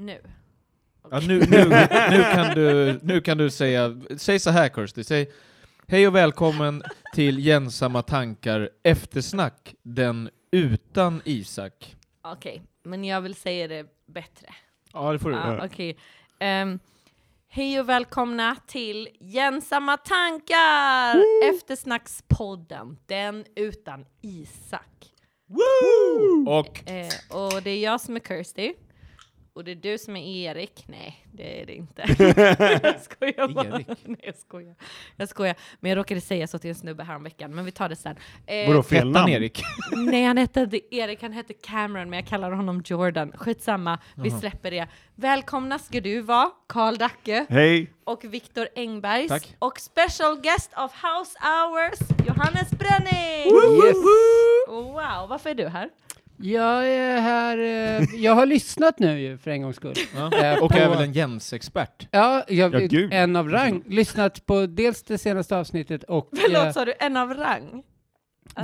Nu. Okay. Ja, nu kan du säg så här, Kirsty. Säg hej och välkommen till Jensamma tankar eftersnack, den utan Isak. Okej, okay, men jag vill säga det bättre. Ja, det får du. Ja, okej. Okay. Hej och välkomna till Jensamma tankar eftersnackspodden, den utan Isak. Woo! Och det är jag som är Kirsty. Och det är du som är Erik. Nej, det är det inte. Jag skojar bara. Erik. Nej, jag skojar. Men jag råkade säga så till en snubbe här om veckan. Men vi tar det sen. Vadå fel namn? Erik? Nej, han hette inte Erik. Han hette Cameron. Men jag kallar honom Jordan. Skitsamma. Vi släpper det. Välkomna ska du vara, Carl Dacke. Hej. Och Victor Engberg. Tack. Och special guest of House Hours, Johannes Bränning. Yes. Wow, varför är du här? Jag är här, jag har lyssnat nu ju för en gångs skull. Ja. Och jag är väl en Jensexpert. Ja, en av rang. Lyssnat på dels det senaste avsnittet och... Förlåt, sa du en av rang?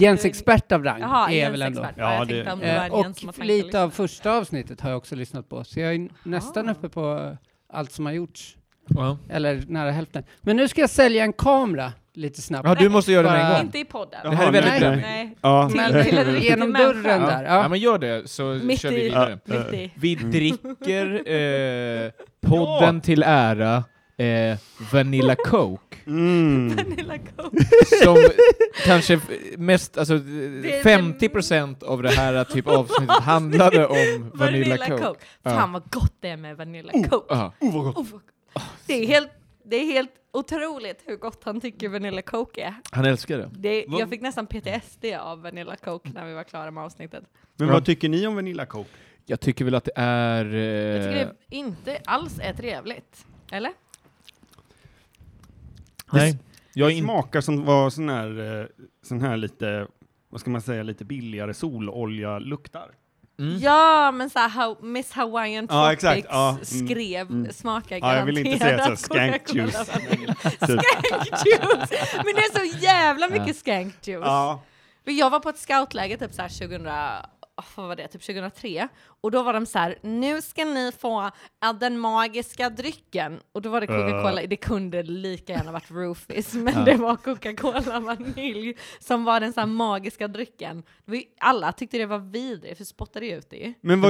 Jensexpert av rang. Jaha, är väl ändå. Ja, det. Och lite av första avsnittet har jag också lyssnat på. Så jag är nästan uppe på allt som har gjorts. Wow. Eller nära hälften. Men nu ska jag sälja en kamera. Lite snabbt. Ja, du måste göra det en gång. Inte i podden. Jaha, det här är väldigt bra. Nej. Ja. Till genom dörren där. Ja. Ja, men gör det så mitt kör vi vidare. Vi dricker podden till ära Vanilla Coke. Mm. Vanilla Coke. Som kanske mest, alltså 50% av det här typ avsnittet handlade om Vanilla Coke. Fan vad gott det är med Vanilla Coke. Det är helt otroligt hur gott han tycker Vanilla Coke är. Han älskar det. Jag fick nästan PTSD av Vanilla Coke när vi var klara med avsnittet. Men vad tycker ni om Vanilla Coke? Jag tycker väl att det är... Jag tycker det inte alls är trevligt. Eller? Nej. Det smakar som var sån här lite, vad ska man säga, lite billigare sololja luktar. Mm. Ja, men så här, Miss Hawaiian Tropics skrev smakar garanterat. Jag vill inte säga att skank juice. Men det är så jävla mycket skank juice. Ja. Jag var på ett scoutläge typ så här 2003, och då var de så här: nu ska ni få den magiska drycken, och då var det Coca-Cola. Det kunde lika gärna varit Rufus, men det var Coca-Cola vanilj som var den så här magiska drycken. Alla tyckte det var vidrigt för spottade ut det. Men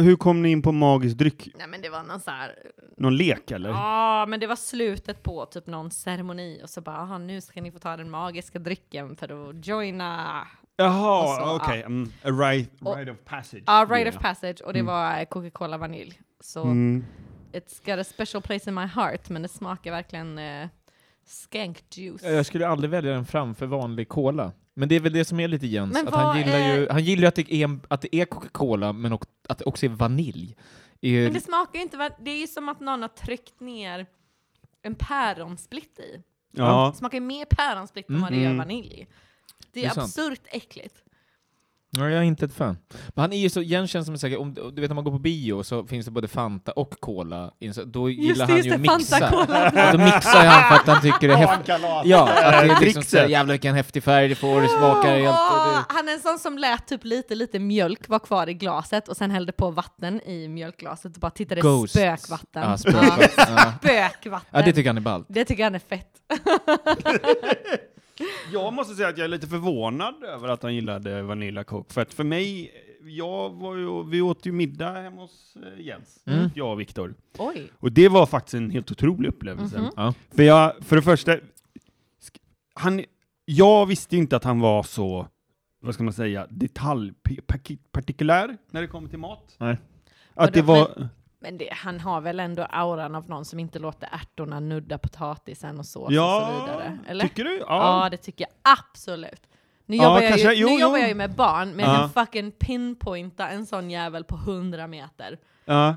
hur kom ni in på magisk dryck? Nej, men det var någon så här, någon lek eller? Ja, men det var slutet på typ någon ceremoni, och så bara nu ska ni få ta den magiska drycken för att joina. Jaha, okej. Okay. A rite of passage. Ja, rite of passage. Och det var Coca-Cola vanilj. Så it's got a special place in my heart. Men det smakar verkligen skank juice. Jag skulle aldrig välja den framför vanlig cola. Men det är väl det som är lite Jens. Att han gillar ju att det är Coca-Cola, men att det också är vanilj. Men det smakar ju inte... Det är ju som att någon har tryckt ner en päronsplitt i. Ja. Det smakar mer päronsplitt än vad det gör vanilj. Det är absurt äckligt. Nej, jag är inte ett fan. Men han är ju så, Jens känns som säkert, om du vet om man går på bio så finns det både Fanta och cola. Då gillar han ju mixa. Då mixar han för att han tycker det är häftigt. Ja, att det är liksom så jävla vilken häftig färg det får, det smakar helt. Han är en sån som lät typ lite mjölk var kvar i glaset och sen hällde på vatten i mjölkglaset och bara tittade spökvatten. Ja, spökvatten. Ja, det tycker han är ballt. Det tycker han är fett. Jag måste säga att jag är lite förvånad över att han gillade Vanilla Coke. För att för mig, vi åt ju middag hemma hos Jens. Jag och Victor. Oj. Och det var faktiskt en helt otrolig upplevelse. För det första, jag visste inte att han var så, vad ska man säga, detaljpartikulär när det kommer till mat. Nej. Att det var... Men han har väl ändå auran av någon som inte låter ärtorna nudda potatisen och sås och så vidare. Eller? Tycker du? Ja, det tycker jag absolut. Nu jobbar jag ju med barn, men jag kan fucking pinpointa en sån jävel på 100 meter.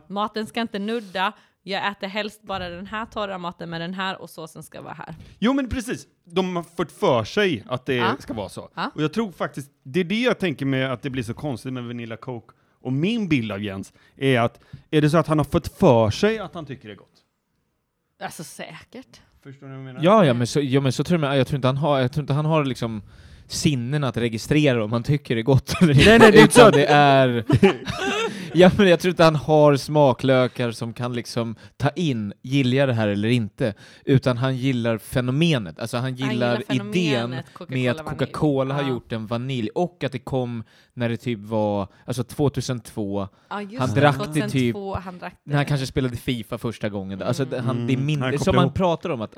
Maten ska inte nudda. Jag äter helst bara den här torra maten med den här, och såsen ska vara här. Jo, men precis. De har fått för sig att det ska vara så. Och jag tror faktiskt, det är det jag tänker med att det blir så konstigt med Vanilla Coke. Och min bild av Jens är att är det så att han har fått för sig att han tycker det är gott? Alltså säkert. Förstår ni vad jag menar? Ja, men så tror jag. Jag tror inte han har liksom sinnen att registrera om han tycker det är gott eller inte. Nej, det är inte så. Det är... Ja, men jag tror inte han har smaklökar som kan liksom ta in, gillar det här eller inte. Utan han gillar fenomenet. Alltså han gillar idén Coca-Cola med att Coca-Cola har gjort en vanilj. Och att det kom när det typ var, alltså 2002. Ja, just han drack 2002, typ, han drack det. När han kanske spelade FIFA första gången. Alltså det är mindre, som man pratar om. Att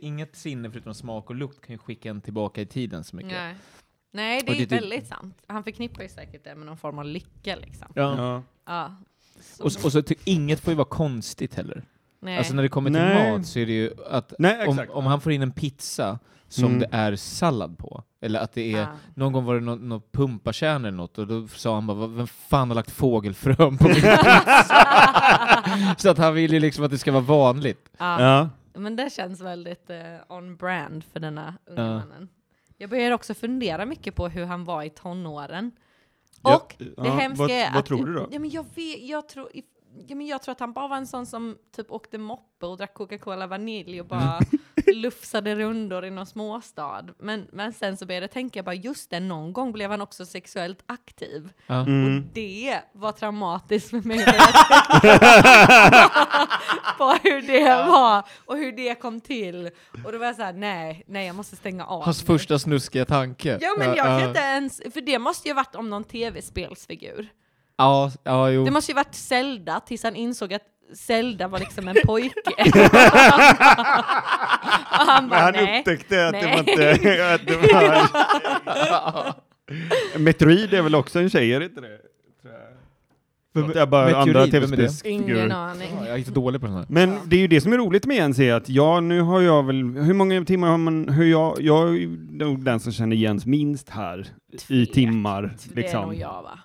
inget sinne förutom smak och lukt kan ju skicka en tillbaka i tiden så mycket. Nej, det är väldigt sant. Han förknippar ju säkert det med någon form av lycka liksom. Ja. Och så inget får ju vara konstigt heller. Nej. Alltså när det kommer till mat så är det ju att om han får in en pizza som det är sallad på, eller att det är, någon gång var det någon pumpakärn eller något, och då sa han bara, vem fan har lagt fågelfrön på min pizza? Så att han vill ju liksom att det ska vara vanligt. Ja. Men det känns väldigt on brand för denna unga mannen. Jag börjar också fundera mycket på hur han var i tonåren. Och det hemska är att... Vad tror du då? Ja, men jag tror att han bara var en sån som typ åkte moppe och drack Coca-Cola vanilj och bara lufsade rundor i någon småstad. Men sen så började jag tänka, bara just det, någon gång blev han också sexuellt aktiv. Och det var traumatiskt för mig. På hur det var och hur det kom till. Och då var jag så här, nej jag måste stänga av. Hans första snuskiga tanke. Ja, men jag kan inte ens, för det måste ju ha varit om någon tv-spelsfigur. Ja, jo. Det måste ju varit Zelda tills han insåg att Zelda var liksom en pojke. Och han bara, men han upptäckte att det var inte... Att det var... Metroid är väl också en tjej, är det inte det? För jag bara andra tv-spelsk. Ingen aning. Jag är inte dålig på den här. Men det är ju det som är roligt med Jens, är att nu har jag väl... Hur många timmar har man... Jag är den som känner Jens minst här. I timmar. Liksom. Det är nog jag, va?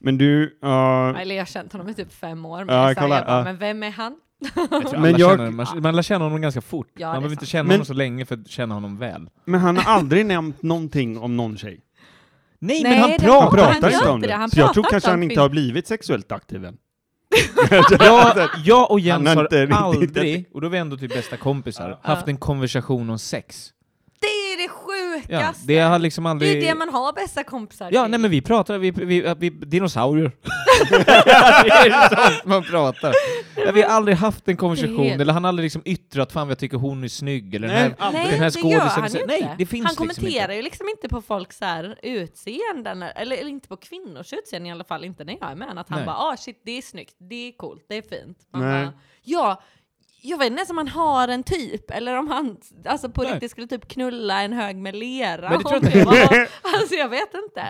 Men du... Eller jag har känt honom i typ 5 år. Men, men vem är han? Man lär känna honom ganska fort. Ja, man behöver inte känna honom så länge för att känna honom väl. Men han har aldrig nämnt någonting om någon tjej. Nej, men han pratar inte om det. Så jag tror kanske han inte har blivit sexuellt aktiv än. Jag och Jens har aldrig, och då är vi ändå typ bästa kompisar, haft en konversation om sex. Det är det sjukaste. Ja, aldrig... Det är det man har bästa kompisar. Ja, nej, men vi pratar, vi dinosaurier. Det är sånt man pratar. Vi har aldrig haft en konversation, eller han har aldrig liksom yttrat, fan jag tycker hon är snygg, eller den här skådespelaren. Nej, det finns. Han kommenterar ju liksom inte på folks här utseenden, eller inte på kvinnors utseende i alla fall, inte när jag är med. Att han bara, shit, det är snyggt, det är coolt, det är fint. Jag vet inte om han har en typ, eller om han alltså på riktigt skulle typ knulla en hög med lera. Men det tror jag. Alltså jag vet inte.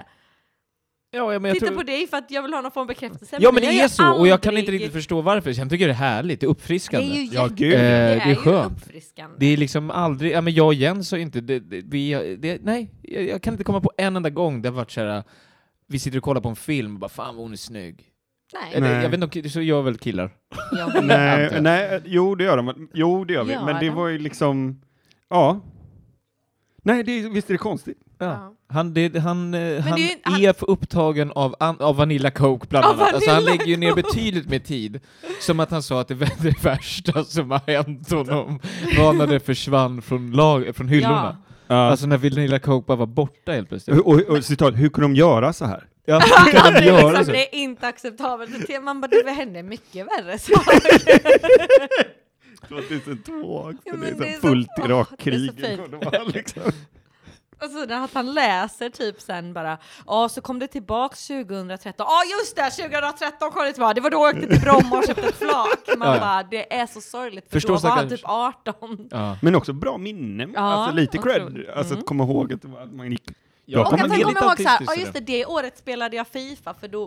Ja, men titta på dig för att jag vill ha någon form av bekräftelse. Ja, men det är så. Och jag kan inte riktigt förstå varför. Jag tycker det är härligt. Det är uppfriskande. Det är ju det är skönt. Det är liksom aldrig... Ja, men jag och Jens och inte... jag kan inte komma på en enda gång. Det har varit så här... Vi sitter och kollar på en film och bara, fan vad hon är snygg. Nej. Jag vet inte, så gör väl killar. Det gör de. Jo, det gör vi. Men det var ju liksom... Ja. Nej, visst är det konstigt. Ja. Han är för upptagen av Vanilla Coke bland annat. Alltså han lägger ju ner betydligt mer tid. Som att han sa att det var det värsta som har hänt honom. Var när det försvann från hyllorna. Ja. Alltså när Vanilla Coke bara var borta helt plötsligt. Och citat, hur kunde de göra så här? Ja, det är inte acceptabelt. Man bara, det hände mycket värre saker. 2002, det är så fullt Irakkrig. Alltså att han läser typ sen bara, så kom det tillbaks 2013. Just det, 2013 kom det tillbaka. Det var då jag åkte till Bromma och köpte ett flak. Man bara, det är så sorgligt. För då var han typ 18. Ja. Men också bra minne. Alltså lite cred. Alltså att komma ihåg att man gick. Jag kan inte komma ihåg såhär, just det året spelade jag FIFA för då,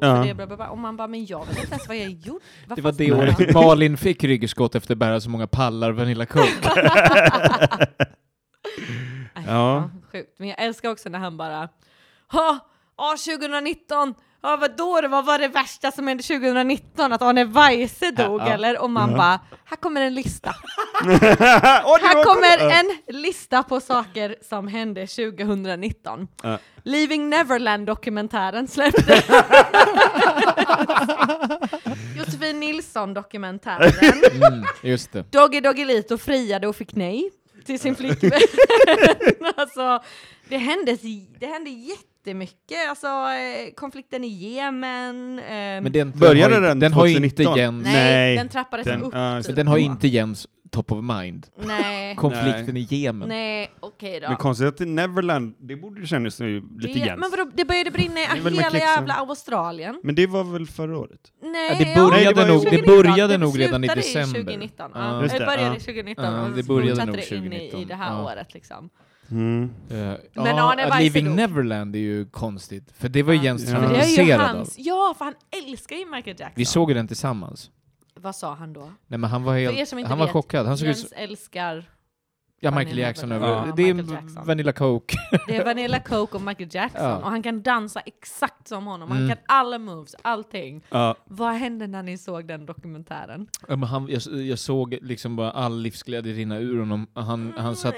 och man bara, men jag vet inte ens vad jag gjort. Det var det året Malin fick ryggskott efter att bära så många pallar Vanilla Coke. Sjukt, men jag älskar också när han bara, 2019, vadå, vad var det värsta som hände 2019? Att Arne Weise dog, eller? Och man bara, här kommer en lista. Här kommer en lista på saker som hände 2019. Leaving Neverland-dokumentären släpptes. Justine Nilsson-dokumentären. Just det. Doggy Lito friade och fick nej till sin flickvän. Alltså, det hände jättemycket. jättemycket. Alltså konflikten i Jemen. Men den började den har ju inte Jens. Nej, den trappades upp. Typ. Den har inte Jens top of mind. Nej. Konflikten i Jemen. Nej, okej då. Men konstigt i Neverland, det borde ju kännas nu lite Jens. Men vadå, det började brinna i hela jävla Australien. Men det var väl förra året? Nej, ja, det började nog redan i december. 2019. Det började 2019. Det började nog 2019. I det här året liksom. Mm. Men Living Neverland är ju konstigt. För det var ju Jens traumatiserad av. Ja, för han älskar ju Michael Jackson. Vi såg den tillsammans. Vad sa han då? Nej, men han var helt, han var chockad. Han Jens älskar Michael Jackson över. Ja, det är Jackson. Vanilla Coke. Det är Vanilla Coke och Michael Jackson. Ja. Och han kan dansa exakt som honom. Han kan alla moves, allting. Ja. Vad hände när ni såg den dokumentären? Men jag såg liksom bara all livsglädje rinna ur honom. Han satt,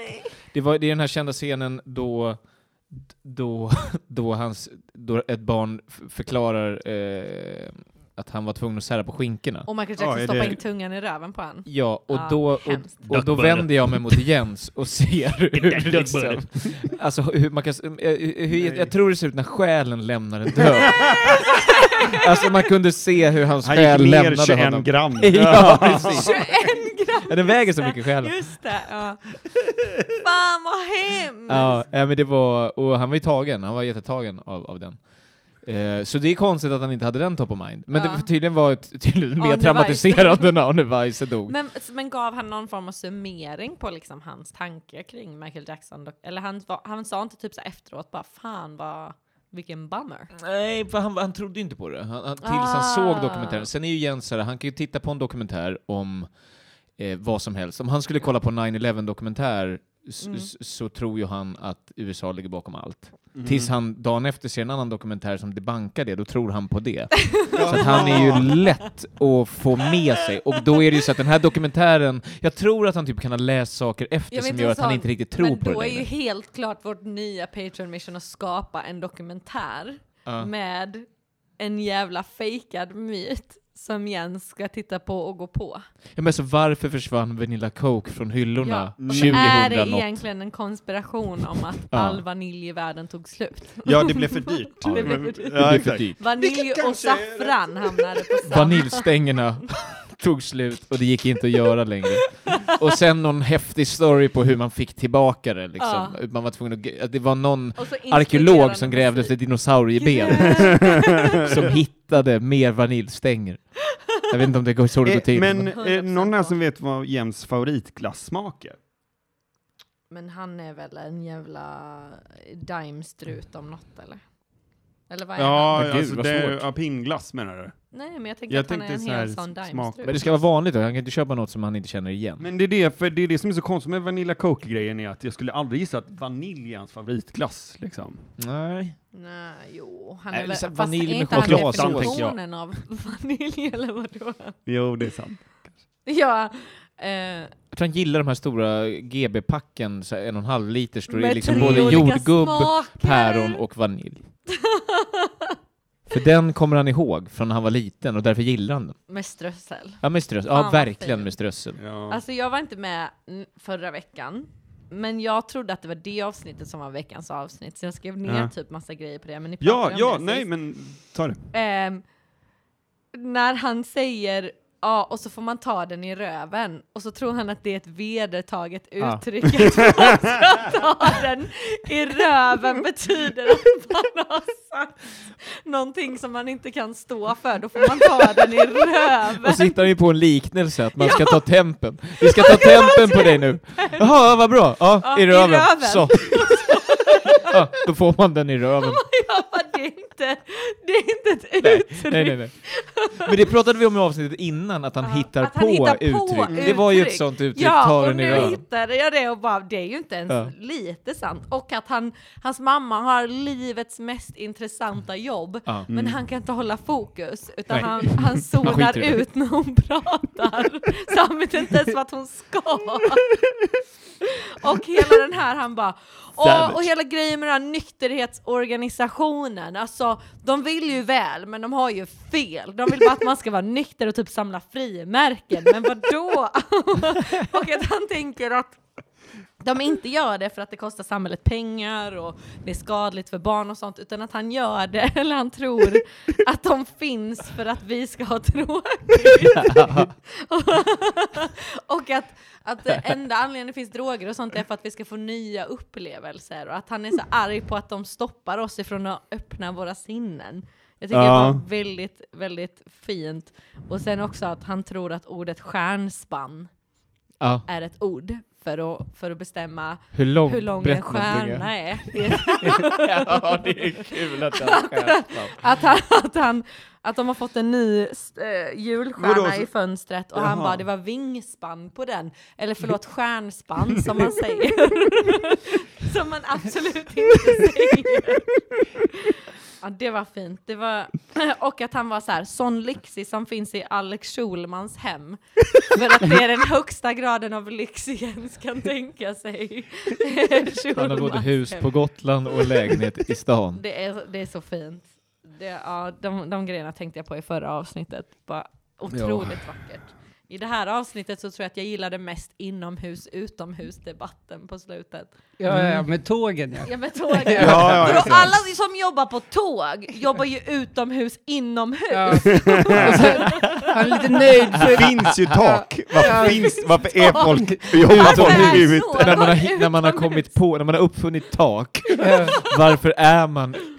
det är den här kända scenen då ett barn förklarar att han var tvungen att sära på skinkorna. Och Michael Jackson stoppade in tungan i röven på han. Ja, och då vänder jag mig mot Jens och ser hur liksom, alltså hur man kan hur jag tror det ser ut när själen lämnar en död. Alltså man kunde se hur hans själ lämnade honom. Han gick ner 21 gram. Ja, precis. 21 gram. Ja, den väger så mycket själ. Just det, ja. Fan, vad hemskt. Ja, men det var, och han var ju tagen. Han var jättetagen av den. Så det är konstigt att han inte hade den top of mind. Men det tydligen var mer traumatiserande när Arne Weise dog. Men gav han någon form av summering på liksom hans tankar kring Michael Jackson? Eller han sa inte typ så efteråt bara fan vilken bummer. Nej, för han trodde inte på det. Tills han såg dokumentären. Sen är ju Jens här, han kan ju titta på en dokumentär om vad som helst. Om han skulle kolla på 9/11-dokumentär så tror ju han att USA ligger bakom allt. Tills han dagen efter ser en annan dokumentär som debankar det, då tror han på det. Så att han är ju lätt att få med sig. Och då är det ju så att den här dokumentären, jag tror att han typ kan ha läst saker efter som gör att han inte riktigt tror på det. Men då är ju helt klart vårt nya Patreon-mission att skapa en dokumentär med en jävla fejkad myt som Jens ska titta på och gå på. Ja, men så varför försvann Vanilla Coke från hyllorna 2000? Är det egentligen en konspiration om att all vanilj i världen tog slut? Ja, det blev för dyrt. Vanilj och saffran hamnade på samma. Vaniljstängerna tog slut och det gick inte att göra längre. Och sen någon häftig story på hur man fick tillbaka det liksom. Man var tvungen att det var någon arkeolog som grävde efter dinosaurieben som hittade mer vaniljstänger. Jag vet inte om det går så det går till. Men någon som vet vad Jens favoritglassmak är? Men han är väl en jävla daimstrut om något eller vad är han? Ja, alltså, det är pinnglass menar du? Nej, men jag tänkte att han är en hel sån daimstrut. Men det ska vara vanligt då. Han kan inte köpa något som han inte känner igen. Men det är det som är så konstigt med Vanilla Coke-grejen är att jag skulle aldrig gissa att vanilj är hans favoritglass liksom. Nej, jo. Han är väl vanilj med choklad, tänker jag. Av vanilj eller vadå? Jo, det är sant. Ja. Jag tror han gillar de här stora GB-packen, 1,5 liter står det liksom både jordgubb, päron och vanilj. För den kommer han ihåg från när han var liten och därför gillar han den. Med strössel. Ja, med strössel. Ja, verkligen med strössel. Ja. Alltså jag var inte med förra veckan, men jag trodde att det var det avsnittet som var veckans avsnitt. Så jag skrev ner typ massa grejer på det. Men men ta det. När han säger och så får man ta den i röven. Och så tror han att det är ett vedertaget uttryck. Att ta den i röven betyder att man har sagt någonting som man inte kan stå för. Då får man ta den i röven. Och så hittar vi på en liknelse att man ska ta tempen. Vi ska ta tempen på dig nu. Jaha, vad bra. Ja, i röven. Så. Ja, då får man den i röven. Det är inte ett uttryck. Nej. Men det pratade vi om i avsnittet innan att han hittar på uttryck. Det var ju ett sånt uttryck. Ja, och nu hittade jag det och bara, det är ju inte ens lite sant. Och att hans mamma har livets mest intressanta jobb. Men han kan inte hålla fokus. Utan han zonar ut när hon pratar. Så han vet inte ens vad hon ska. Och hela den här, han bara... Och hela grejen med den här nykterhetsorganisationen. Alltså, de vill ju väl, men de har ju fel. De vill bara att man ska vara nykter och typ samla frimärken. Men vadå? Och att han tänker att De inte gör det för att det kostar samhället pengar och det är skadligt för barn och sånt, utan att han gör det, eller han tror att de finns för att vi ska ha tråkigt. Och att enda anledningen det finns droger och sånt är för att vi ska få nya upplevelser, och att han är så arg på att de stoppar oss ifrån att öppna våra sinnen. Jag tycker det var väldigt, väldigt fint. Och sen också att han tror att ordet stjärnspann är ett ord för att bestämma hur lång en stjärna är. Ja, det är kul att att de har fått en ny julstjärna i fönstret och han bara, det var vingspann på den. Eller förlåt, stjärnspann som man säger. Som man absolut inte säger. Ja, det var fint. Det var... Och att han var så här, sån lyxig som finns i Alex Schulmans hem. För att det är den högsta graden av lyx Jens kan tänka sig. Han har både hus hem på Gotland och lägenhet i stan. Det är så fint. De grejerna tänkte jag på i förra avsnittet. Bara otroligt vackert. I det här avsnittet så tror jag att jag gillade mest inomhus-utomhus-debatten på slutet. Ja, med tågen. Ja, med tågen. För då, alla som jobbar på tåg jobbar ju utomhus-inomhus. Ja. Han är lite nöjd. Det finns ju tak. Varför är folk utomhus? När man har kommit på, när man har uppfunnit tak. Varför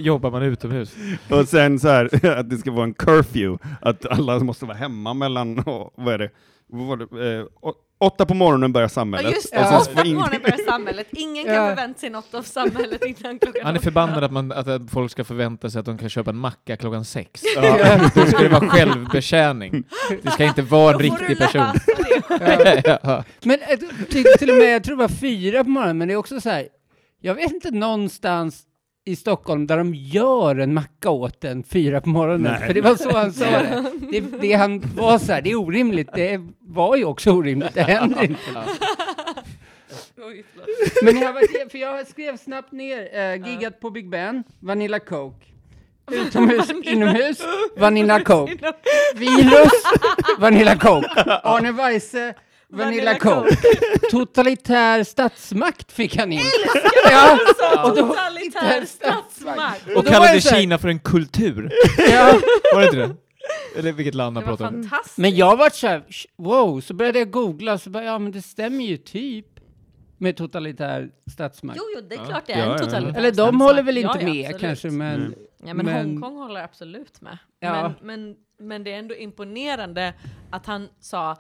jobbar man utomhus? Och sen så här, att det ska vara en curfew. Att alla måste vara hemma mellan, vad är det? 8 på morgonen börjar samhället. Ja, just det. Och 8 på morgonen börjar samhället. Ingen kan förvänta sig något av samhället innan klockan 8. Han är förbannad att folk ska förvänta sig att de kan köpa en macka klockan 6. Ja. Då ska det vara självbetjäning. Det ska inte vara en riktig person. Men till och med, jag tror det var 4 på morgonen, men det är också så här, jag vet inte någonstans i Stockholm där de gör en macka åt en 4 på morgonen. Nej. För det var så han sa det. Det han var så här, det är orimligt. Det var ju också orimligt. Det händer inte. Men jag skrev snabbt ner giggat på Big Ben, Vanilla Coke. Utomhus, inomhus, Vanilla Coke. Virus, Vanilla Coke. Arne Weise, Vanilla Coke. Totalitär statsmakt fick han in. Och totalitär statsmakt. Och kallade Kina för en kultur. Var det inte det? Eller vilket land han pratade om. Men jag var så här, wow, så började jag googla, så bara, ja men det stämmer ju typ med totalitär statsmakt. Jo, det är klart det är en totalitär. Eller de håller väl inte med kanske, men... Ja, men Hongkong håller absolut med. Ja. Men det är ändå imponerande att han sa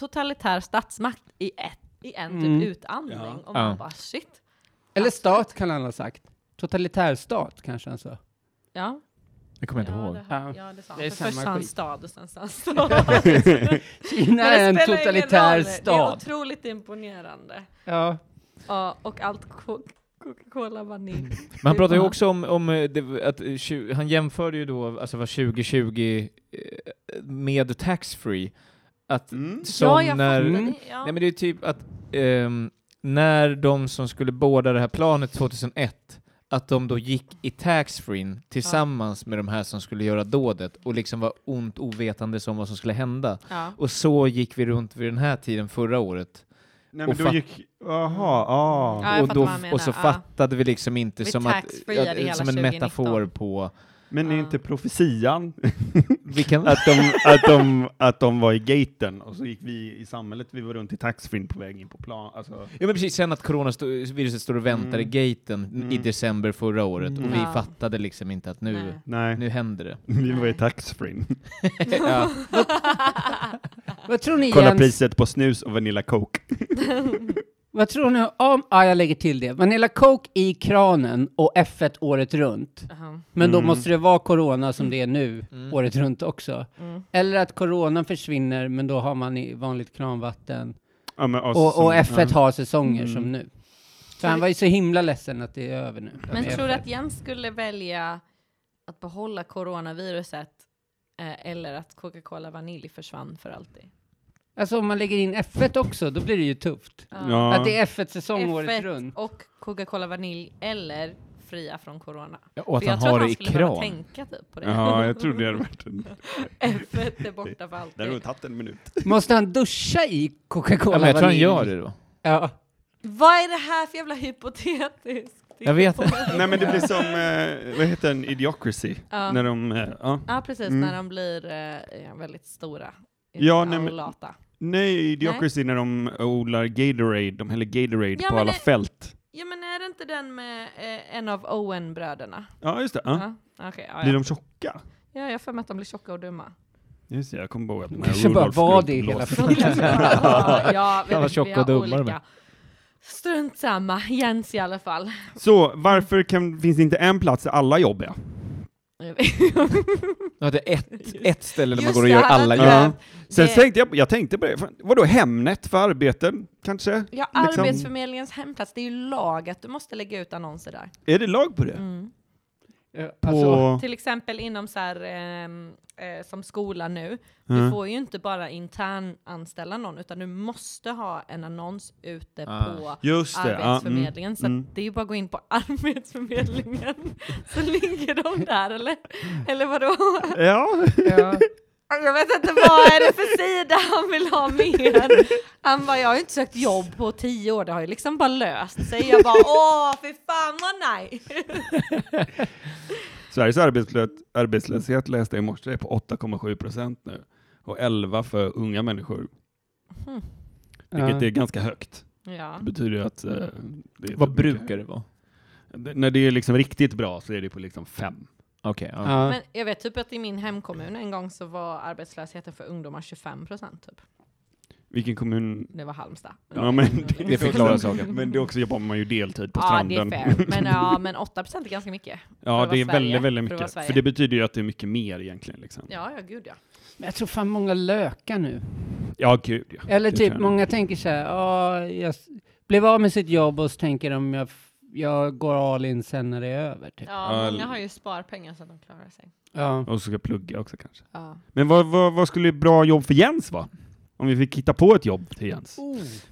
totalitär statsmakt i en typ utandning. Och man bara, shit. Eller stat kan han ha sagt. Totalitär stat kanske han sa. Ja. Jag kommer inte ihåg. Det sa han. Först sa han stad och sen sa han stad. Kina är en totalitär stad. Det är otroligt imponerande. Ja. Och allt Coca-Cola, vanilj. Men han pratade ju också om att han jämförde ju då, alltså var 2020 med tax-free. Att nej, men det är typ att när de som skulle båda det här planet 2001, att de då gick i tax-free tillsammans med de här som skulle göra dådet och liksom var ont ovetande som vad som skulle hända. Ja. Och så gick vi runt vid den här tiden förra året. Nej, men då gick... Och så fattade vi liksom inte som att som en metafor på... Men är inte profetian att de var i gaten och så gick vi i samhället, vi var runt i taxfree på väg in på plan, alltså. Ja, men precis, sen att coronaviruset står och väntar i gaten i december förra året och vi fattade liksom inte att nu händer det. Vi var i taxfree. Vad tror ni, kolla Jens? Priset på snus och Vanilla Coke. Vad tror ni om, jag lägger till det, Vanilla Coke i kranen och F1 året runt. Men då måste det vara corona som det är nu, året runt också. Eller att corona försvinner, men då har man i vanligt kranvatten. Ja, och F1 har säsonger som nu. Så han var ju så himla ledsen att det är över nu. Men tror du att Jens skulle välja att behålla coronaviruset eller att Coca-Cola vanilj försvann för alltid? Alltså om man lägger in F1 också, då blir det ju tufft. Ja. Att det är F1-säsong året runt. Och Coca-Cola vanilj eller fria från corona. Ja, och att han har det i kran. Jag tänka typ på det. Ja, jag tror det hade varit en... F1 är borta för alltid. Det har tagit en minut. Måste han duscha i Coca-Cola vanilj? Jag tror han gör det då. Ja. Vad är det här för jävla hypotetiskt? Jag vet inte. Nej, men det blir som, vad heter den, Idiocracy? Ja. När de, ja. Ja, precis. Mm. När de blir väldigt stora. Ja, nej, men, nej, Idiocracy nej. När de odlar Gatorade. De häller Gatorade på alla fält. Ja, men är det inte den med en av Owen-bröderna? Ja, just det. Ja. Okay, ja, blir de tjocka? Ja, jag får med att de blir tjocka och dumma. Just det, jag kommer ihåg att de här Rudolf var det hela filmen. Ja, vi har olika. Med. Strunt samma, Jens i alla fall. Så, varför finns det inte en plats där alla jobb är? Ja, det är ett ställe där man går och gör alla jobb. Ja. Sen tänkte jag tänkte på det. Vadå, Hemnet för arbeten, kanske? Ja, liksom. Arbetsförmedlingens hemplats. Det är ju lagat. Du måste lägga ut annonser där. Är det lag på det? Mm. Alltså, till exempel inom så här, som skola nu. Du får ju inte bara intern anställa någon, utan du måste ha en annons ute på Arbetsförmedlingen. Så det är ju bara att gå in på Arbetsförmedlingen. Så ligger de där, eller vadå? Ja. Jag vet inte, vad är det för sida han vill ha med? Han bara, jag har ju inte sökt jobb på 10 år. Det har ju liksom bara löst sig. Jag bara, åh, fy fan vad nej. Sveriges arbetslöshet läste i morse är på 8,7% nu. Och 11 för unga människor. Vilket är ganska högt. Ja. Det betyder ju att... vad brukar det vara? När det är liksom riktigt bra så är det på liksom 5. Okay. Men jag vet typ att i min hemkommun en gång så var arbetslösheten för ungdomar 25% typ. Vilken kommun? Det var Halmstad. Ja, men det förklarar saken. Men det också jobbar man ju deltid på stranden. Ja, det är fair. Men 8% är ganska mycket. Ja, det är väldigt, väldigt mycket. För det betyder ju att det är mycket mer egentligen. Liksom. Ja, gud ja. Men jag tror fan många lökar nu. Ja, gud ja. Eller typ många tänker så här, jag blev av med sitt jobb och så tänker de jag går all in sen när det är över. Typ. Ja, många har ju sparpengar så att de klarar sig. Ja. Och så ska plugga också kanske. Ja. Men vad skulle bra jobb för Jens vara? Om vi fick hitta på ett jobb till Jens.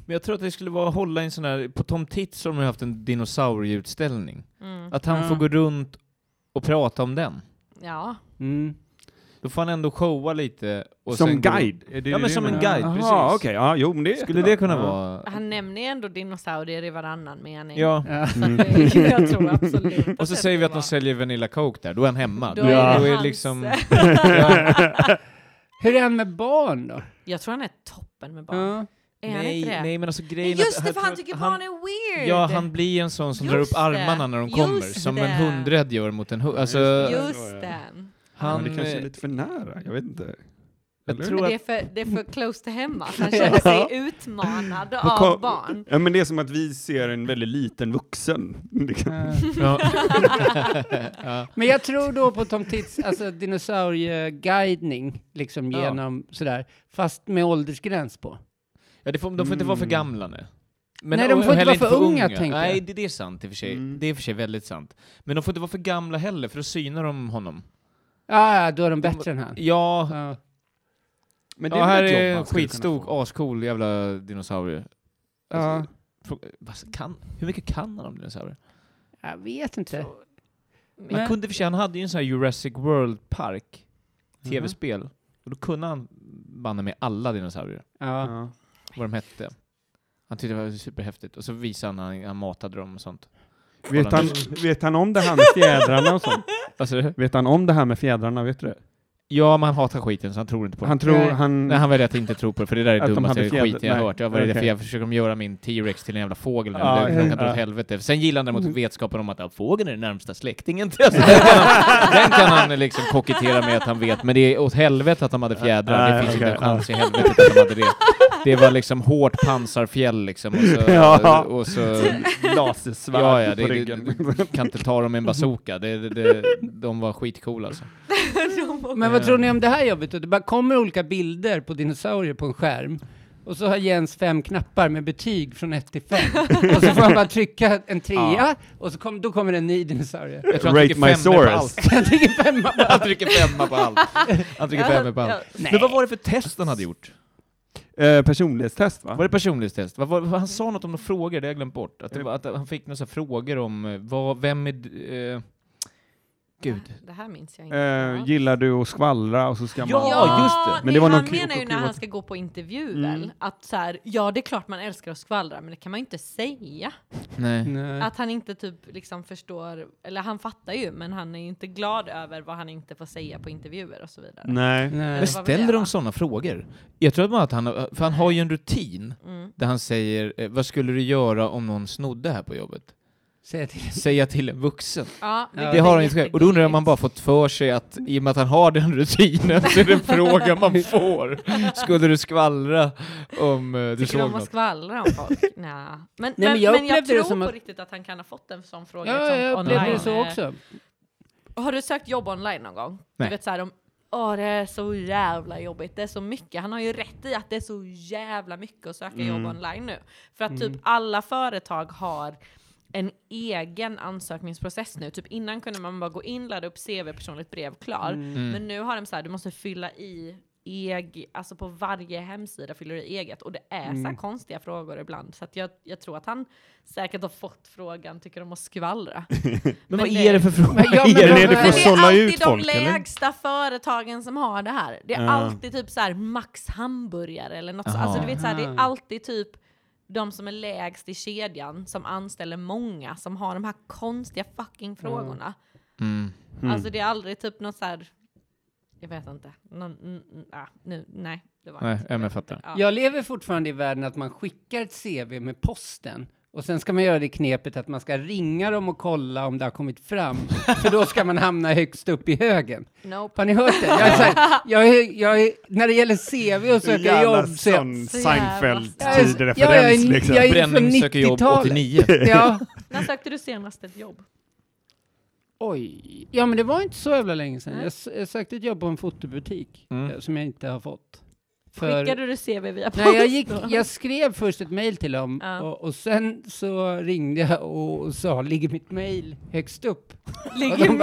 Men jag tror att det skulle vara att hålla en sån här... På Tom Tits har de haft en dinosaurieutställning. Mm. Att han får gå runt och prata om den. Ja. Mm. Då får han ändå showa lite. Och som sen guide? En guide, precis. Aha, okay. Men det skulle det kunna vara... Han nämner ju ändå dinosaurier i varannan mening. Ja. Så det, jag tror absolut. Och så säger vi att de säljer Vanilla Coke där. Då är han hemma. Då är liksom... Hur är han med barn då? Jag tror han är toppen med barn. Nej, men alltså grejen... Just det, för han tycker barn är weird. Ja, han blir en sån som drar upp armarna när de kommer. Som en hundrädd gör mot en hund. Just det. Det kanske är lite för nära, jag vet inte. Jag tror att det är för close to hemma. Han känner sig utmanad av barn. Ja, men det är som att vi ser en väldigt liten vuxen. Men jag tror då på Tom Tits, alltså dinosaurieguidning liksom genom sådär, fast med åldersgräns på. Ja, de får inte vara för gamla nu. Men nej, de får inte vara för unga, tänker jag. Nej, det är sant i och för sig. Det är i och för sig väldigt sant. Men de får inte vara för gamla heller, för då synar de honom. Ja, då är de bättre än han. Ja. Men det här är en skitstor, ascool jävla dinosaurie. Ja. Hur mycket kan han om dinosaurier? Jag vet inte. Men kunde för sig, han hade ju en sån här Jurassic World Park tv-spel. Och då kunde han banna med alla dinosaurier. Ja. Vad de hette. Han tyckte det var superhäftigt. Och så visade han matade dem och sånt. Vet han om det här med fjädrarna och sånt? Alltså, vet han om det här med fjädrarna, vet du det? Ja, man hatar skiten så han tror inte på det. Nej, han väljer att inte tro på det, för det där är dummaste skit jag har hört. Jag försöker göra min T-Rex till en jävla fågel. Den kan åt helvete. Sen gillar han däremot vetskapen om att fågeln är den närmsta släktingen. Alltså, den kan han liksom kokettera med att han vet. Men det är åt helvete att de hade fjädrar. Det finns inte en chans i helvetet att de hade det. Det var liksom hårt pansarfjäll liksom. Och så lasersvärd på ryggen. Kan inte ta dem med en bazooka. De var skitcoola alltså. Men vad tror ni om det här jobbet? Det bara kommer olika bilder på dinosaurier på en skärm. Och så har Jens 5 knappar med betyg från 1 till 5. Och så får han bara trycka en 3. Och så då kommer en ny dinosaurie. Jag tror han trycker 5 på allt. Han trycker 5 på allt. Men vad var det för test han hade gjort? Personlighetstest, va? Var det personlighetstest? Han sa något om några frågor, det har jag glömt bort. Att han fick några frågor om vem är... Gud. Det här minns jag inte. Gillar du att skvallra och så ska man... Ja, just det. Men det var han menar ju när han ska gå på intervju väl, att så här, ja det är klart man älskar att skvallra, men det kan man ju inte säga. Nej. Att han inte typ liksom förstår, eller han fattar ju, men han är ju inte glad över vad han inte får säga på intervjuer och så vidare. Nej. Men ställer de sådana frågor? Jag tror bara att han, för han har ju en rutin där han säger, vad skulle du göra om någon snodde här på jobbet? Säga till en vuxen. Ja, det har han inte själv. Och då undrar man bara fått för sig att i och med att han har den rutinen så är det en fråga man får. Skulle du skvallra om du såg något? Skvallra om folk? Men jag tror som på att... riktigt att han kan ha fått en sån fråga. Ja, jag upplevde det så också. Har du sökt jobb online någon gång? Nej. Du vet så här om det är så jävla jobbigt. Det är så mycket. Han har ju rätt i att det är så jävla mycket att söka jobb online nu. För att typ alla företag har en egen ansökningsprocess nu. Typ innan kunde man bara gå in, ladda upp CV, personligt brev, klar. Men nu har de så här, du måste fylla i eget, alltså på varje hemsida fyller du eget. Och det är så här konstiga frågor ibland. Så att jag tror att han säkert har fått frågan, tycker de att skvallra. men vad är det för fråga? Ja, men det är alltid ut folk, de lägsta företagen som har det här. Det är alltid typ så här Max hamburgare eller något. Alltså du vet så här, det är alltid typ de som är lägst i kedjan som anställer många som har de här konstiga fucking frågorna. Alltså det är aldrig typ något så här, jag vet inte. Jag lever fortfarande i världen att man skickar ett CV med posten. Och sen ska man göra det knepet att man ska ringa dem och kolla om det har kommit fram. För då ska man hamna högst upp i högen. Nope. Har ni hört det? Jag är, när det gäller CV och söka jobb... Så Seinfeld-tidsreferens. Jag är Bränning söker jobb 89. Ja. När sökte du senast ett jobb? Oj. Ja, men det var inte så jävla länge sedan. Jag sökte ett jobb på en fotobutik som jag inte har fått. Skickade du CV via post? Nej, jag skrev först ett mejl till dem och sen så ringde jag och sa, ligger mitt mejl högst upp? Ligger mitt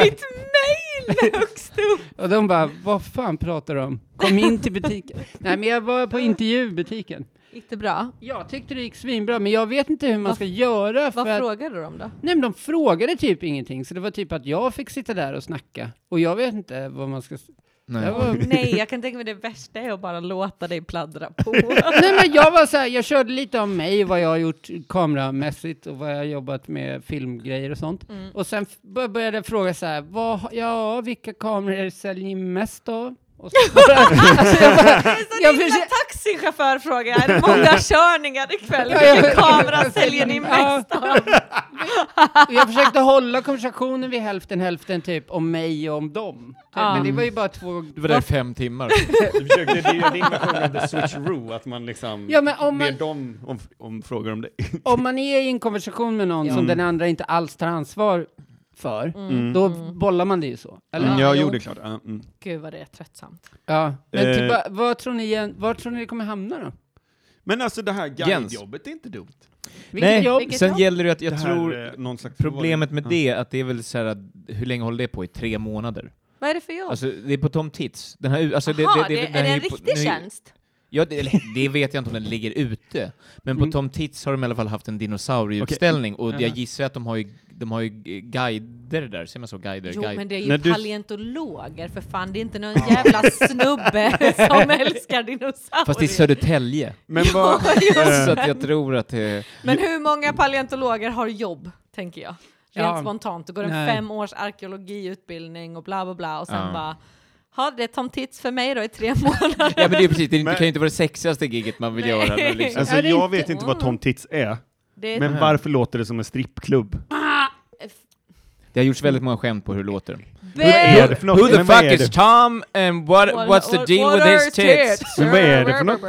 mejl högst upp? Och de bara, vad fan pratar de om? Kom in till butiken. Nej, men jag var på intervjubutiken. Gick det bra? Jag tyckte det gick svinbra, men jag vet inte hur man ska göra. Vad frågade de då? Nej, men de frågade typ ingenting. Så det var typ att jag fick sitta där och snacka. Och jag vet inte vad man ska... Nej, jag kan tänka mig det värsta är att bara låta dig pladdra på. Nej, men jag var så här, jag körde lite om mig, vad jag har gjort kameramässigt och vad jag har jobbat med filmgrejer och sånt. Och sen började jag fråga så här, vilka kameror säljer mest då? Och så jag taxichaufför frågar, är det många körningar ikväll? Vilken kamera säljer ni mest av? Jag försökte hålla konversationen vid hälften typ om mig och om dem. Men det var ju bara två... Det var där 5 timmar. Du försökte göra din version av the switcheroo, att man liksom ber dem om frågor om det. Om man är i en konversation med någon som den andra inte alls tar ansvar för, då bollar man det ju så. Eller? Jag gjorde klart. Gud vad det är tröttsamt. Ja. Men typ, var tror ni det kommer hamna då? Men alltså det här guidejobbet är inte dumt. Vilket jobb? Gäller det att jag det tror problemet med det att det är väl så här att, hur länge håller det på? I 3 månader. Vad är det för jobb? Alltså det är på Tom Tits. Den här, alltså, är det en riktig tjänst? Ja, det vet jag inte om den ligger ute. Men på Tom Tits har de i alla fall haft en dinosaurieutställning. Okay. Och jag gissar att de har ju guider där. Ser man så? Guider. Men det är ju paleontologer för fan. Det är inte någon jävla snubbe som älskar dinosaurier. Fast det är Södertälje. Så att jag tror att det... Men hur många paleontologer har jobb, tänker jag? Rent spontant. Det går en 5 års arkeologiutbildning och bla bla bla. Och sen bara... Ja, det är Tom Tits för mig då i 3 månader. Ja, men det är precis. Det kan ju inte vara det sexigaste giget man vill göra. Liksom. Alltså, jag vet inte vad Tom Tits är. Men varför låter det som en strippklubb? Det har gjorts väldigt många skämt på hur det låter. Who the fuck is Tom and what's the deal with his tits? Vad är det för något då?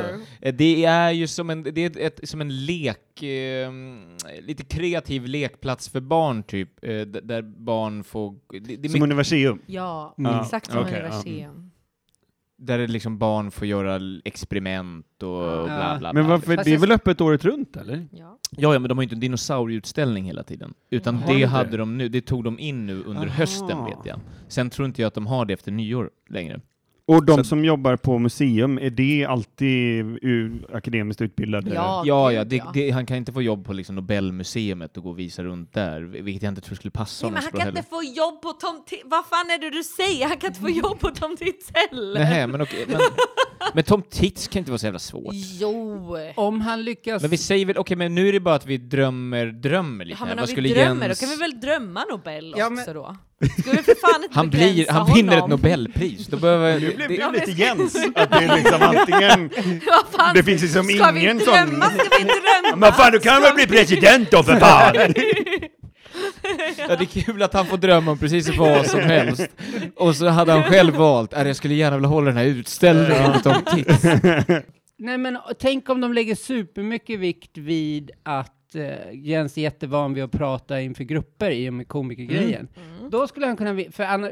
Det är ju som en lek, lite kreativ lekplats för barn typ, där barn får... Det som universum? Ja, exakt som universum. Där det liksom barn får göra experiment och bla bla bla. Men varför, det är väl öppet året runt eller? Ja, men de har ju inte en dinosaurieutställning hela tiden. Utan det hade de nu. Det tog de in nu under hösten vet jag. Sen tror inte jag att de har det efter nyår längre. Och de som jobbar på museum, är det alltid akademiskt utbildade? Ja, han kan inte få jobb på liksom Nobelmuseumet och gå och visa runt där, vilket jag inte tror skulle passa honom. Men han kan heller inte få jobb på Tom Tits. Vad fan är det du säger? Han kan inte få jobb på Tom Tits heller. Nej, men okej. Men Tom Tits kan inte vara så jävla svårt. Jo. Om han lyckas. Men vi säger väl, okej, men nu är det bara att vi drömmer lite. Ja, men om vi drömmer, då kan vi väl drömma Nobel också då? Ska vi för fan inte han vinner ett Nobelpris. Då behöver nu blev det lite Jens att det är liksom antingen det finns liksom ingen som ska vi drömma. Men fan, du kan väl bli president då för fan. Ja, det är kul att han får drömma om precis vad som helst. Och så hade han själv valt att jag skulle gärna vilja hålla den här utställningen om Tom Tits. Nej, men tänk om de lägger supermycket vikt vid att Jens är jättevan vid att prata inför grupper i och med komikergrejen. Mm. Då skulle han kunna,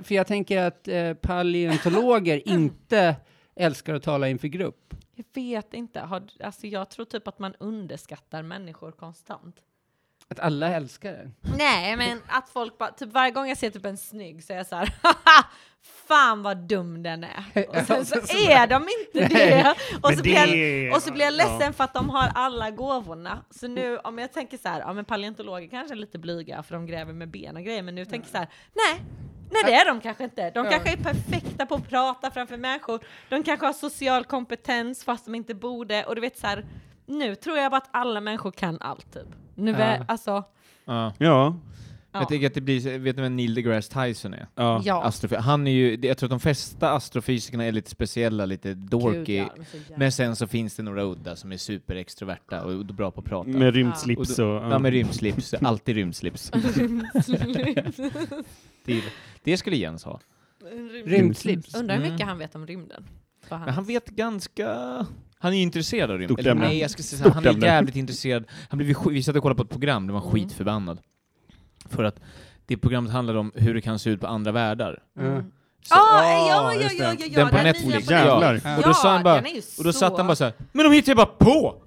för jag tänker att paleontologer inte älskar att tala inför grupp. Jag vet inte. Alltså jag tror typ att man underskattar människor konstant. Att alla älskar det. Nej, men att folk bara, typ varje gång jag ser typ en snygg så är jag så här, fan vad dum den är. Och sen så är de inte det. Och så blir jag ledsen för att de har alla gåvorna. Så nu om jag tänker så här, ja men paleontologer kanske är lite blyga för de gräver med ben och grejer. Men nu tänker jag så här, nej det är de kanske inte. De kanske är perfekta på att prata framför människor. De kanske har social kompetens fast de inte borde. Och du vet så här, nu tror jag bara att alla människor kan allt typ. Nu alltså. Ja. Jag tänker att det blir, vet ni vem Neil deGrasse Tyson är? Ja. Han är ju, jag tror att de flesta astrofysikerna är lite speciella, lite dorky. Gud, ja. Men sen så finns det några udda som är superextroverta och bra på att prata. Med rymdslips och... Ja, med rymdslips. Alltid rymdslips. Det skulle Jens ha. Rymdslips. Undrar hur mycket han vet om rymden. Men han vet ganska... Han är intresserad av rymden. Eller, nej, jag ska säga så här, han är jävligt intresserad. Vi satt och kollade på ett program, det var skitförbannad. För att det programmet handlade om hur det kan se ut på andra världar. Ja. Den på Netflix. Och då sa han bara, och då satt han bara så här, men de hittar ju bara på.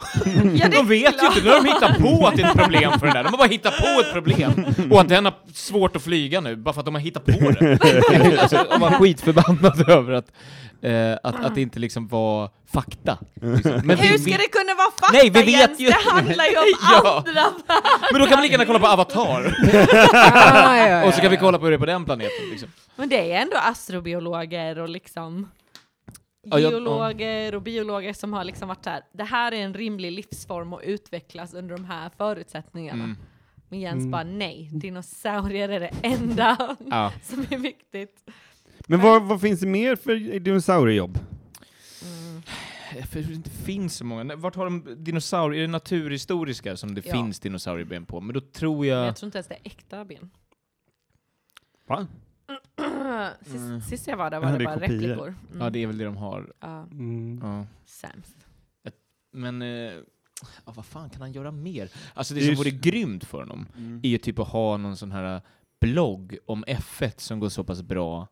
De vet ju inte, de hittar på att det är ett problem för den där. De har bara hittat på ett problem. Och att den har svårt att flyga nu, bara för att de har hittat på det. Alltså, de var skitförbannad över att det inte liksom var fakta. Liksom. Men hur ska det kunna vara fakta? Nej, vi vet ju. Det handlar ju om andra. Men då kan vi lika gärna kolla på Avatar. Ja. Och så kan vi kolla på hur det är på den planeten. Liksom. Men det är ändå astrobiologer och liksom geologer och biologer som har liksom varit så här. Det här är en rimlig livsform att utvecklas under de här förutsättningarna. Mm. Men Jens bara nej. Dinosaurier är det enda som är viktigt. Men vad finns det mer för dinosauriejobb? Det finns så många. Vart har de dinosaurier? Är det naturhistoriska som det finns dinosaurieben på? Men då tror jag... Men jag tror inte ens det är äkta ben. Va? Sist jag var där var det bara kopier. Replikor. Mm. Ja, det är väl det de har. Sämst. Men... vad fan kan han göra mer? Alltså det som vore grymt för honom är ju typ att ha någon sån här blogg om F1 som går så pass bra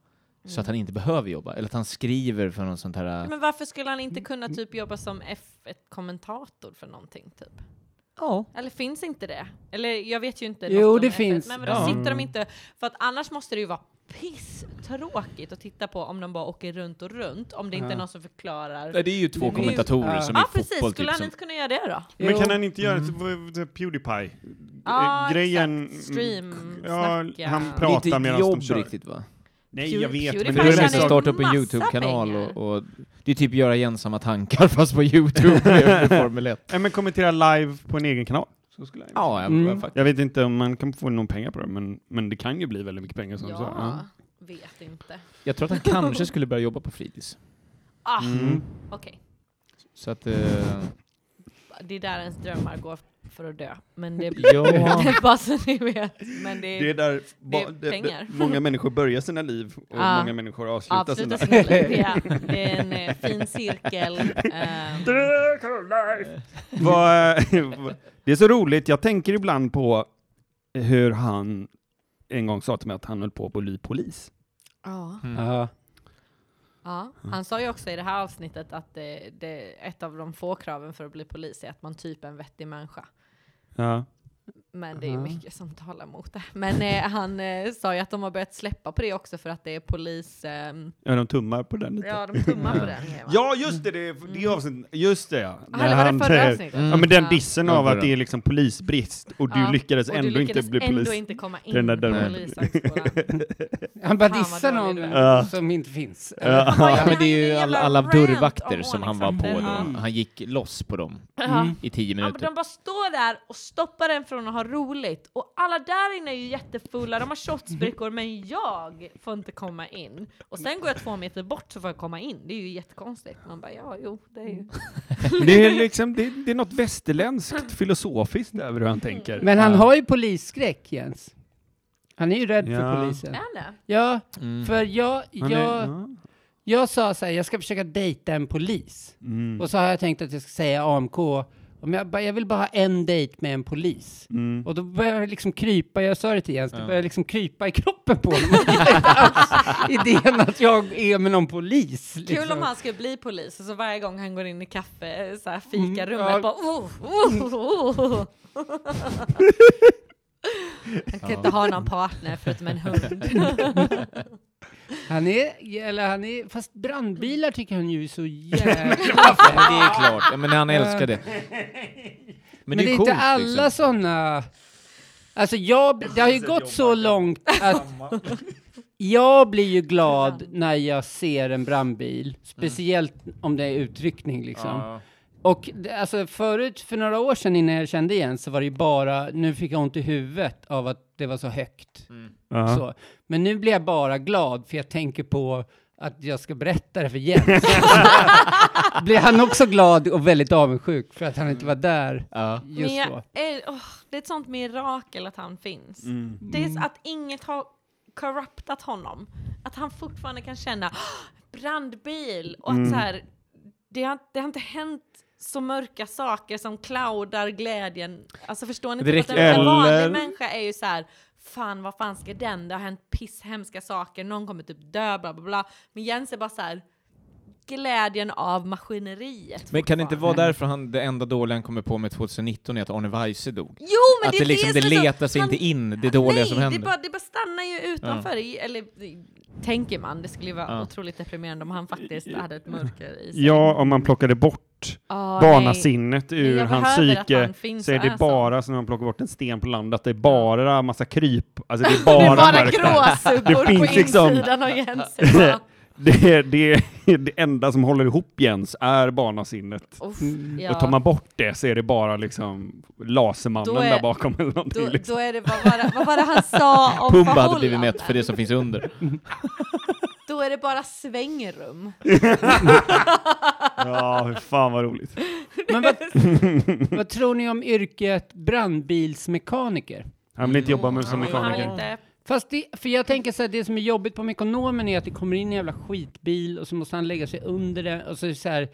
så att han inte behöver jobba. Eller att han skriver för någon sånt här... Men varför skulle han inte kunna typ jobba som F1-kommentator för någonting typ? Ja. Eller finns inte det? Eller jag vet ju inte. Jo, det F1. Finns. Men då sitter de inte... För att annars måste det ju vara pisstråkigt att titta på om de bara åker runt och runt. Om det inte är någon som förklarar... Nej, det är ju två kommentatorer som är fotboll. Ja, precis. Skulle han inte kunna göra det då? Jo. Men kan han inte göra PewDiePie? Grejen... Stream-snacka. Han pratar med oss som kör. Riktigt, va? Nej, jag vet. Men det är nästan starta upp en YouTube-kanal och det är typ göra Jensamma tankar fast på YouTube. Formel 1. Men kommentera live på en egen kanal. Så skulle jag. Ja, jag vet inte om man kan få någon pengar på det, men det kan ju bli väldigt mycket pengar. Som vet inte. Jag tror att han kanske skulle börja jobba på fritids. Okej. Så att... Det är där ens drömmar går för att dö. Men det blir bara så ni vet. Men det är där det är pengar. Många människor börjar sina liv och många människor avslutar sina liv. Det är en fin cirkel. Det är så roligt. Jag tänker ibland på hur han en gång sa till mig att han höll på att bli polis. Ja, han sa ju också i det här avsnittet att ett av de få kraven för att bli polis är att man typ är en vettig människa. Ja. Men det är ju mycket som talar mot det. Men han sa ju att de har börjat släppa på det också för att det är polis... Ja, de tummar på den lite. Ja, de tummar på den. Ja, just det. Det är avsnitt. Just det, ja. Ah, det förra avsnittet. Ja, men den dissen av att det är liksom polisbrist och du lyckades ändå inte bli polis. Och du lyckades ändå inte komma in på polishögskolan. Han bara dissar någon som inte finns. Ja, men det är ju alla dörrvakter som han var på då. Han gick loss på dem i 10 minuter. De bara står där och stoppar den från att ha roligt. Och alla där inne är ju jättefulla. De har shotsbrickor, men jag får inte komma in. Och sen går jag 2 meter bort så får jag komma in. Det är ju jättekonstigt. Man bara, det är ju... det är liksom, det är något västerländskt filosofiskt över hur han tänker. Men han har ju polisskräck, Jens. Han är ju rädd för polisen. Ja, för jag sa så här, jag ska försöka dejta en polis. Mm. Och så har jag tänkt att jag ska säga AMK... Om jag vill bara ha en dejt med en polis. Och då börjar jag liksom krypa. Jag sa det till Jens. Då börjar jag liksom krypa i kroppen på honom. Idén att jag är med någon polis. Liksom. Kul om han ska bli polis. Och så varje gång han går in i kaffe. Så här fikarummet. Bara, Jag kan inte ha någon partner förutom en hund. Han är fast brandbilar tycker han ju så jävla. Det är klart. Ja, men han älskar det. Men det är coolt, inte alla liksom. Såna. Alltså det har ju gått så långt att jag blir ju glad när jag ser en brandbil, speciellt om det är utryckning liksom. Och alltså förut, för några år sedan innan jag kände igen så var det ju bara, nu fick jag ont i huvudet av att det var så högt. Så. Men nu blir jag bara glad för jag tänker på att jag ska berätta det för Jens. Blir han också glad och väldigt avundsjuk för att han inte var där just då. Det är ett sånt mirakel att han finns. Det är att inget har korruptat honom. Att han fortfarande kan känna brandbil och att så här, det har inte hänt så mörka saker som cloudar glädjen. Alltså förstår ni inte att en vanlig människa är ju så här, vad fan ska den? Det har hänt pisshemska saker. Någon kommer typ dö, bla bla bla. Men Jens är bara så här, glädjen av maskineriet. Men kan det inte vara därför det enda dåliga han kommer på med 2019 är att Arne Weise dog? Jo, men att det liksom, det letar sig inte in det dåliga som händer. Det bara stannar ju utanför. Eller tänker man, det skulle vara otroligt deprimerande om han faktiskt hade ett mörker i sig. Ja, om man plockade bort barnasinnet ur hans psyke så är det bara som när man plockar bort en sten på landet, det är bara massa kryp. Alltså det är bara gråsubbor på insidan av Jensen. Det enda som håller ihop Jens är barnasinnet. Och tar man bort det så är det bara liksom lasermannen där bakom eller någonting. Då är det vad var det han sa om Pumba hade blivit mätt för det som finns under. Då är det bara svängrum. Ja, fan vad roligt. Men vad tror ni om yrket brandbilsmekaniker? Han vill inte jobba med som mekaniker. Fast för jag tänker så här, det som är jobbigt på ekonomen är att det kommer in en jävla skitbil och så måste han lägga sig under det. Och så är det så här,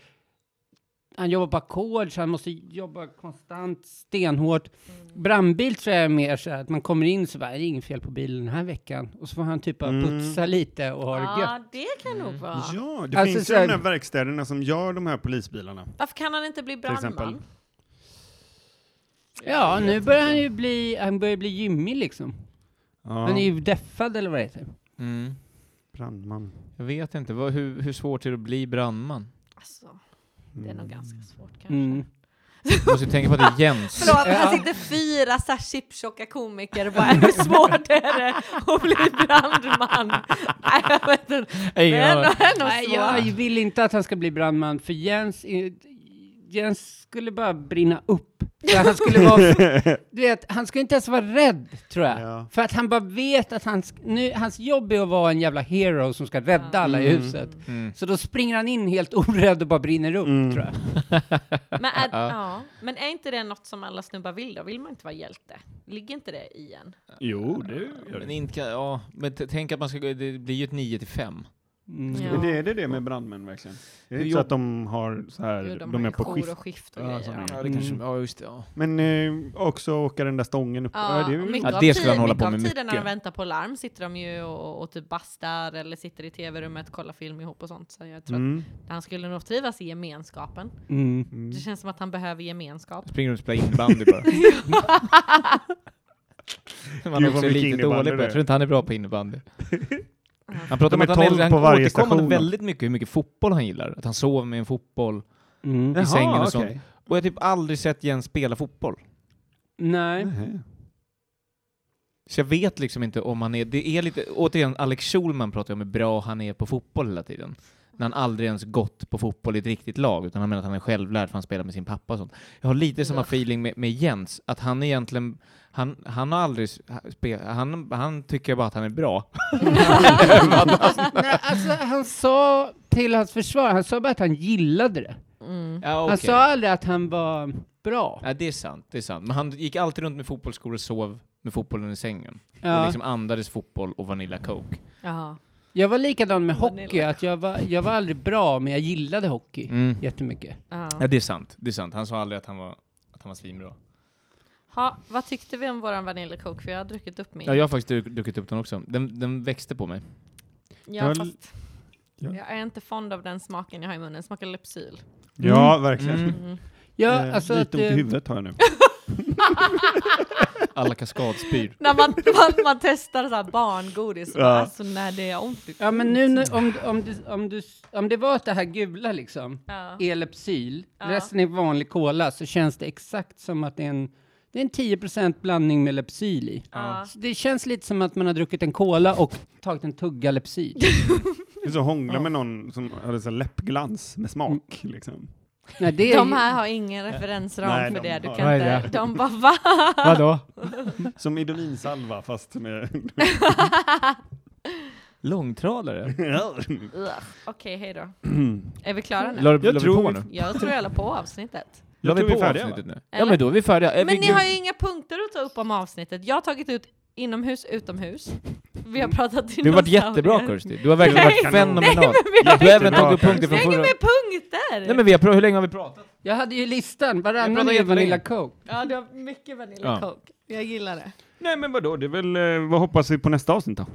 han jobbar på ackord så han måste jobba konstant, stenhårt. Brandbil tror jag är mer så här, att man kommer in så bara, det är inget fel på bilen den här veckan. Och så får han typ putsa lite och ha det gött. Ja, det kan nog vara. Ja, det finns ju de här verkstäderna som gör de här polisbilarna. Varför kan han inte bli brandman? Ja, nu börjar han ju bli gymmig liksom. Han är ju deffad eller vad det heter. Brandman. Jag vet inte. Hur svårt är det att bli brandman? Alltså, det är nog ganska svårt kanske. Jag måste tänka på att det är Jens. Förlåt, men här sitter 4 så här chiptjocka komiker och bara, hur svårt är det att bli brandman? Nej, jag vet inte. Jag vill inte att han ska bli brandman för Jens skulle bara brinna upp. Han skulle han skulle inte ens vara rädd, tror jag. Ja. För att han bara vet att hans jobb är att vara en jävla hero som ska rädda alla i huset. Så då springer han in helt orädd och bara brinner upp, tror jag. Men är inte det något som alla snubbar vill då? Vill man inte vara hjälte? Ligger inte det i en? Jo, det gör det. Men tänk att man ska gå, det blir ju ett 9-5. Ja. Det är det med brandmän verkligen. Det är inte så att de har så här, de är på skift och grejer. Ja, det kanske just det. Ja. Men också åka den där stången upp. Ja, det skulle han hålla på med mycket. När de väntar på larm sitter de ju och typ bastar eller sitter i tv-rummet och kollar film ihop och sånt. Så jag tror att han skulle nog trivas i gemenskapen. Det känns som att han behöver gemenskap. Springer och spelar innebandy bara. Man också är lite dålig på. Jag tror inte han är bra på innebandy. Han pratar om att han återkommer väldigt mycket hur mycket fotboll han gillar. Att han sover med en fotboll i sängen och sånt. Okay. Och jag har typ aldrig sett Jens spela fotboll. Nej. Nej. Så jag vet liksom inte om han är... Det är lite... Återigen, Alex Schulman pratar om hur bra han är på fotboll hela tiden. När han aldrig ens gått på fotboll i ett riktigt lag. Utan han menar att han är självlärd för han spelar med sin pappa och sånt. Jag har lite samma feeling med Jens. Att han egentligen... Han har aldrig spelat... Han tycker bara att han är bra. Nej, alltså, han sa till hans försvar... Han sa bara att han gillade det. Mm. Ja, okay. Han sa aldrig att han var bra. Ja, det är sant, det är sant. Men han gick alltid runt med fotbollsskor och sov med fotbollen i sängen. Ja. Och liksom andades fotboll och Vanilla Coke. Jaha. Jag var likadan med hockey. Att jag var aldrig bra, men jag gillade hockey jättemycket. Ja. Ja, det är sant, det är sant. Han sa aldrig att han var svinbra. Ha, vad tyckte vi om våran Vanilla Coke? För jag har druckit upp min. Ja, jag har faktiskt druckit upp den också. Den växte på mig. Ja, fast jag är inte fond av den smaken jag har i munnen. Den smakar Lypsyl. Ja, verkligen. Ja, alltså lite ont i huvudet har jag nu. Alla kaskadspyr. När man testar så här barngodis, alltså när det är ont. Ja, men nu om det var det här gula liksom, Elepsyl, resten är vanlig cola, så känns det exakt som att det är en 10% blandning med Lepsyl i. Så det känns lite som att man har druckit en cola och tagit en tugga Lepsyl. Det är så hångla med någon som hade så läppglans med smak liksom. Nej, de här har ingen referensram för det. Du kan inte. De bara, va? Vadå? Som idolinsalva fast med... Långtradare. Okej, hej då. Är vi klara nu? Jag tror vi på nu. Jag tror jag la på avsnittet. Jag tror vi är färdiga nu. Ja, men då är vi färdiga. Men ni har ju inga punkter att ta upp om avsnittet. Jag har tagit ut inomhus, utomhus. Vi har pratat till. Du har varit jättebra, Kirsty. Du har verkligen varit fenomenal. Du har även tagit punkter från förra. Med punkter. Nej, men hur länge har vi pratat? Jag hade ju listan. Varannan är Vanilla Coke. Ja, det var mycket Vanilla Coke. Jag gillar det. Nej, men vadå? Det är väl, vad hoppas vi på nästa avsnitt då?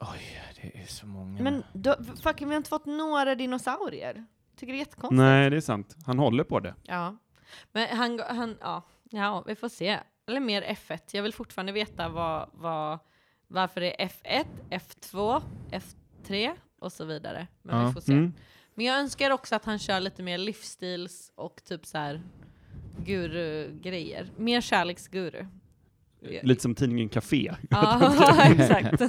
Oj, det är så många. Men då, fucking, vi har inte fått några dinosaurier. Tycker det är jättekonstigt. Nej, det är sant. Han håller på det. Ja. Men han, vi får se. Eller mer F1. Jag vill fortfarande veta varför det är F1, F2, F3 och så vidare. Men vi får se. Men jag önskar också att han kör lite mer livsstils och typ så här guru-grejer. Mer kärleksguru. Lite som tidningen Café. Ja, exakt.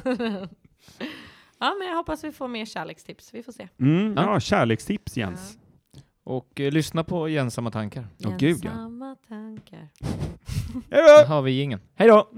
Ja, men jag hoppas vi får mer kärlekstips. Vi får se. Ja, kärlekstips, Jens. Och lyssna på Jensamma tankar. Jensamma tankar. Här har vi ingen. Hej då!